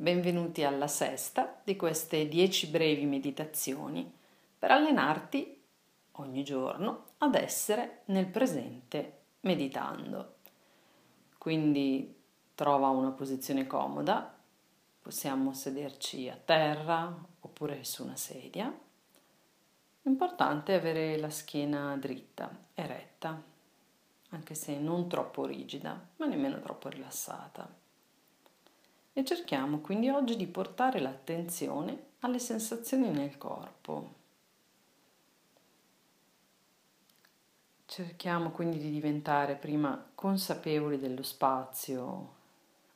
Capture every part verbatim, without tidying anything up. Benvenuti alla sesta di queste dieci brevi meditazioni per allenarti ogni giorno ad essere nel presente meditando. Quindi trova una posizione comoda, possiamo sederci a terra oppure su una sedia. L'importante è avere la schiena dritta e retta, anche se non troppo rigida, ma nemmeno troppo rilassata. E cerchiamo quindi oggi di portare l'attenzione alle sensazioni nel corpo. Cerchiamo quindi di diventare prima consapevoli dello spazio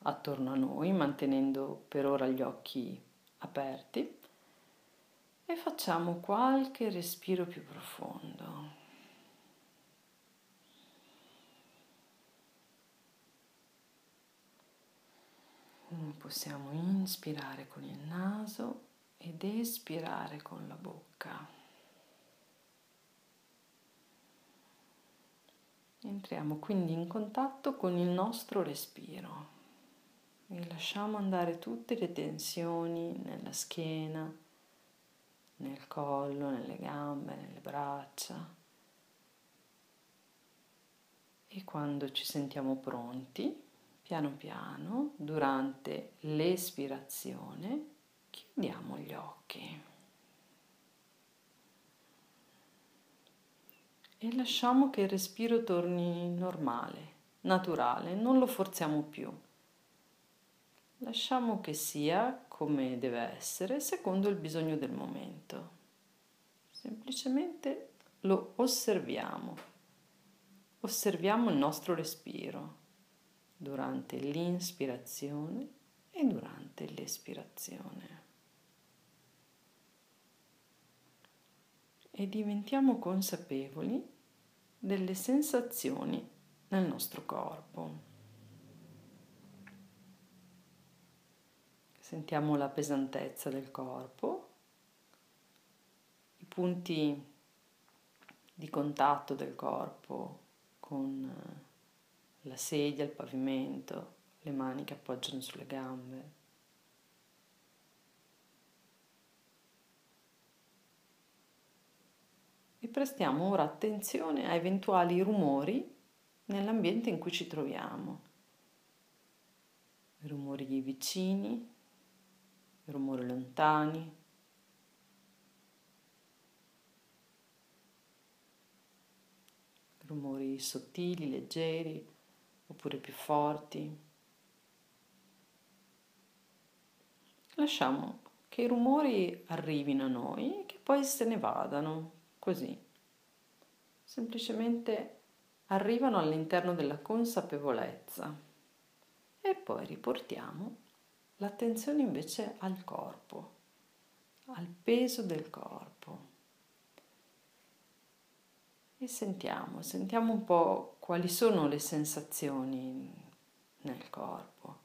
attorno a noi, mantenendo per ora gli occhi aperti, e facciamo qualche respiro più profondo. Possiamo inspirare con il naso ed espirare con la bocca. Entriamo quindi in contatto con il nostro respiro e lasciamo andare tutte le tensioni nella schiena, nel collo, nelle gambe, nelle braccia. E quando ci sentiamo pronti, piano piano, durante l'espirazione, chiudiamo gli occhi e lasciamo che il respiro torni normale, naturale, non lo forziamo più. Lasciamo che sia come deve essere, secondo il bisogno del momento. Semplicemente lo osserviamo, osserviamo il nostro respiro durante l'inspirazione e durante l'espirazione. E diventiamo consapevoli delle sensazioni nel nostro corpo. Sentiamo la pesantezza del corpo, i punti di contatto del corpo con la sedia, il pavimento, le mani che appoggiano sulle gambe. E prestiamo ora attenzione a eventuali rumori nell'ambiente in cui ci troviamo. Rumori vicini, rumori lontani. Rumori sottili, leggeri, oppure più forti. Lasciamo che i rumori arrivino a noi e che poi se ne vadano, così. Semplicemente arrivano all'interno della consapevolezza e poi riportiamo l'attenzione invece al corpo, al peso del corpo. E sentiamo, sentiamo un po' quali sono le sensazioni nel corpo.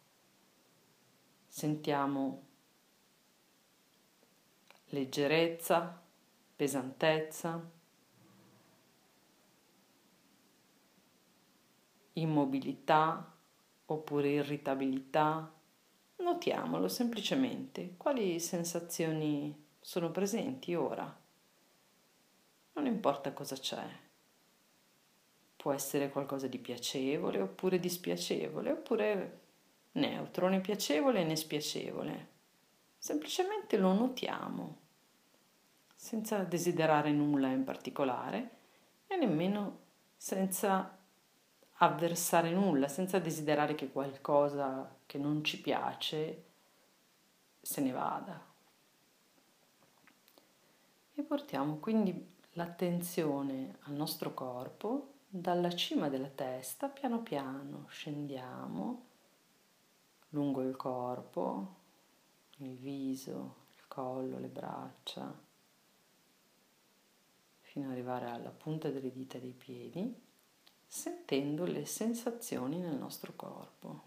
Sentiamo leggerezza, pesantezza, immobilità oppure irritabilità. Notiamolo semplicemente, quali sensazioni sono presenti ora. Non importa cosa c'è. Può essere qualcosa di piacevole oppure dispiacevole, oppure neutro, né piacevole né spiacevole. Semplicemente lo notiamo, senza desiderare nulla in particolare e nemmeno senza avversare nulla, senza desiderare che qualcosa che non ci piace se ne vada. E portiamo quindi l'attenzione al nostro corpo. Dalla cima della testa, piano piano, scendiamo lungo il corpo, il viso, il collo, le braccia, fino ad arrivare alla punta delle dita dei piedi, sentendo le sensazioni nel nostro corpo.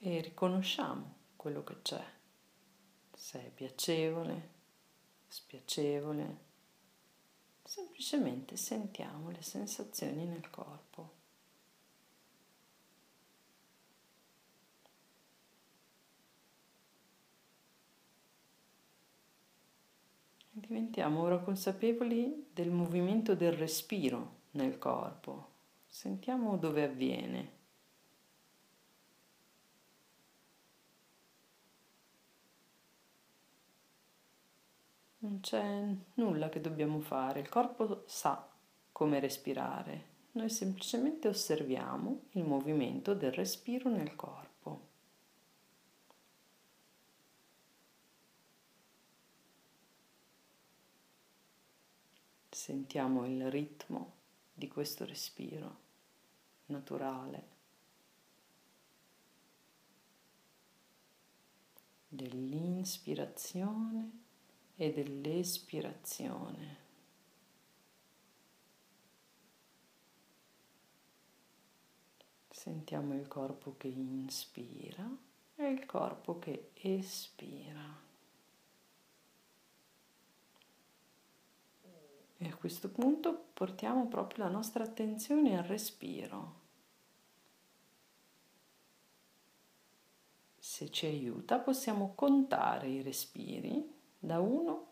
E riconosciamo quello che c'è, se è piacevole, spiacevole, semplicemente sentiamo le sensazioni nel corpo. Diventiamo ora consapevoli del movimento del respiro nel corpo. Sentiamo dove avviene. Non c'è nulla che dobbiamo fare, il corpo sa come respirare. Noi semplicemente osserviamo il movimento del respiro nel corpo. Sentiamo il ritmo di questo respiro naturale, dell'inspirazione e dell'espirazione. Sentiamo il corpo che inspira e il corpo che espira. E a questo punto portiamo proprio la nostra attenzione al respiro. Se ci aiuta possiamo contare i respiri da uno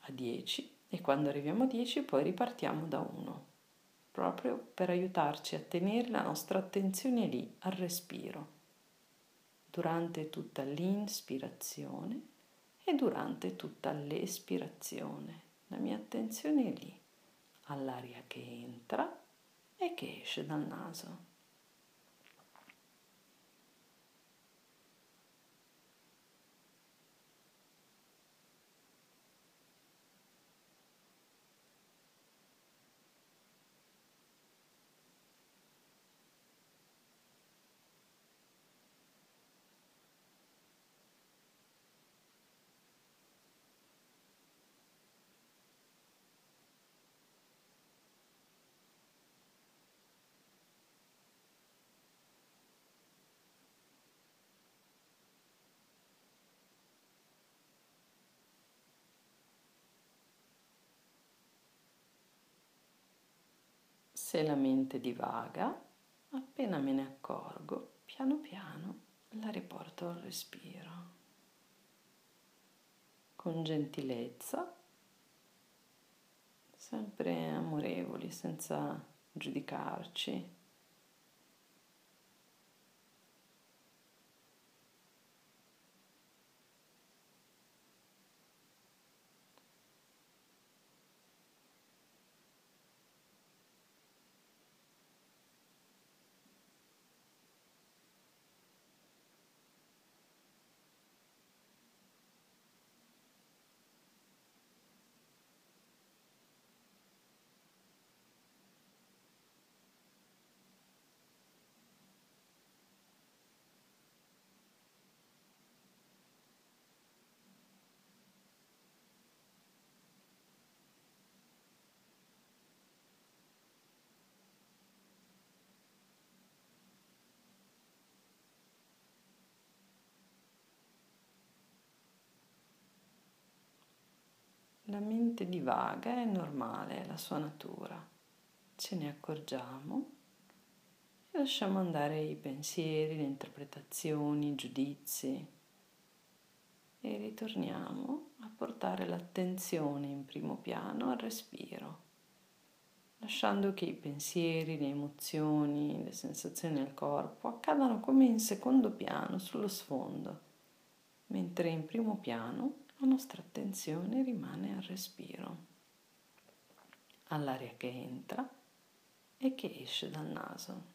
a dieci e quando arriviamo a dieci poi ripartiamo da uno, proprio per aiutarci a tenere la nostra attenzione lì, al respiro, durante tutta l'inspirazione e durante tutta l'espirazione. La mia attenzione è lì, all'aria che entra e che esce dal naso. Se la mente divaga, appena me ne accorgo, piano piano la riporto al respiro. Con gentilezza, sempre amorevoli, senza giudicarci. La mente divaga, è normale, è la sua natura. Ce ne accorgiamo e lasciamo andare i pensieri, le interpretazioni, i giudizi e ritorniamo a portare l'attenzione in primo piano al respiro, lasciando che i pensieri, le emozioni, le sensazioni del corpo accadano come in secondo piano, sullo sfondo, mentre in primo piano la nostra attenzione rimane al respiro, all'aria che entra e che esce dal naso.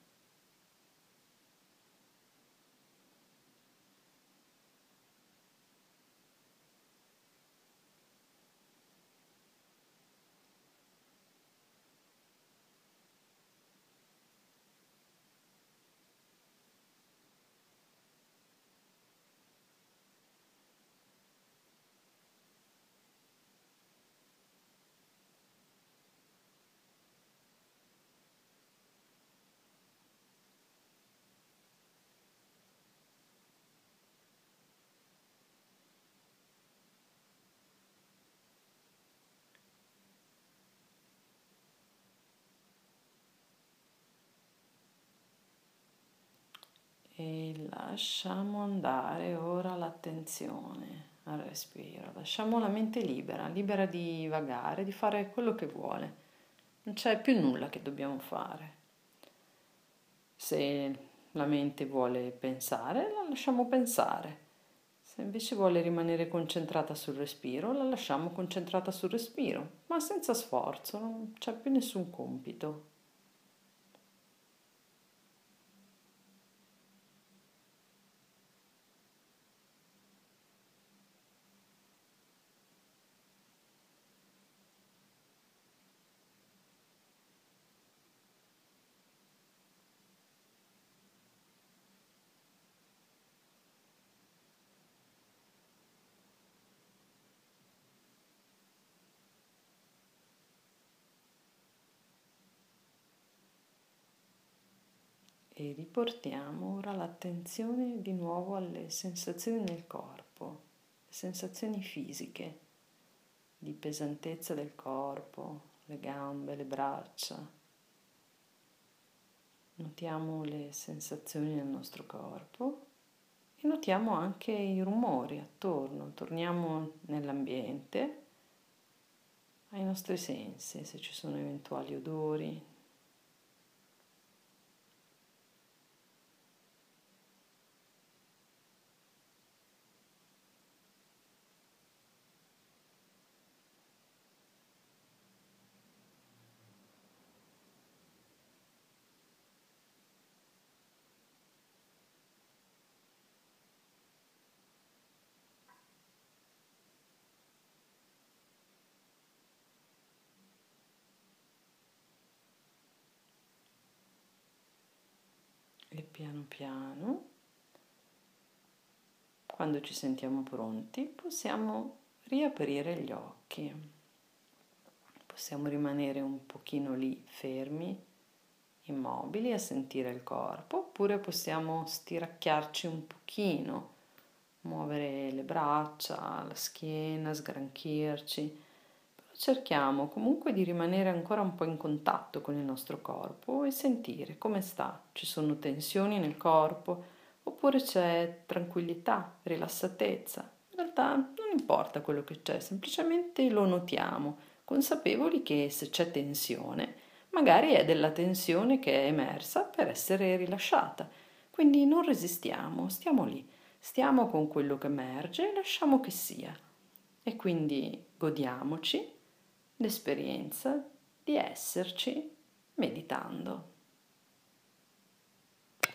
E lasciamo andare ora l'attenzione al respiro, lasciamo la mente libera, libera di vagare, di fare quello che vuole, non c'è più nulla che dobbiamo fare. Se la mente vuole pensare, la lasciamo pensare, se invece vuole rimanere concentrata sul respiro, la lasciamo concentrata sul respiro, ma senza sforzo, non c'è più nessun compito. E riportiamo ora l'attenzione di nuovo alle sensazioni nel corpo, sensazioni fisiche di pesantezza del corpo, le gambe, le braccia. Notiamo le sensazioni nel nostro corpo e notiamo anche i rumori attorno, torniamo nell'ambiente, ai nostri sensi, se ci sono eventuali odori. E piano piano, quando ci sentiamo pronti, possiamo riaprire gli occhi, possiamo rimanere un pochino lì fermi, immobili, a sentire il corpo, oppure possiamo stiracchiarci un pochino, muovere le braccia, la schiena, sgranchirci. Cerchiamo comunque di rimanere ancora un po' in contatto con il nostro corpo e sentire come sta. Ci sono tensioni nel corpo oppure c'è tranquillità, rilassatezza. In realtà non importa quello che c'è, semplicemente lo notiamo, consapevoli che se c'è tensione, magari è della tensione che è emersa per essere rilasciata. Quindi non resistiamo, stiamo lì, stiamo con quello che emerge e lasciamo che sia. E quindi godiamoci l'esperienza di esserci meditando.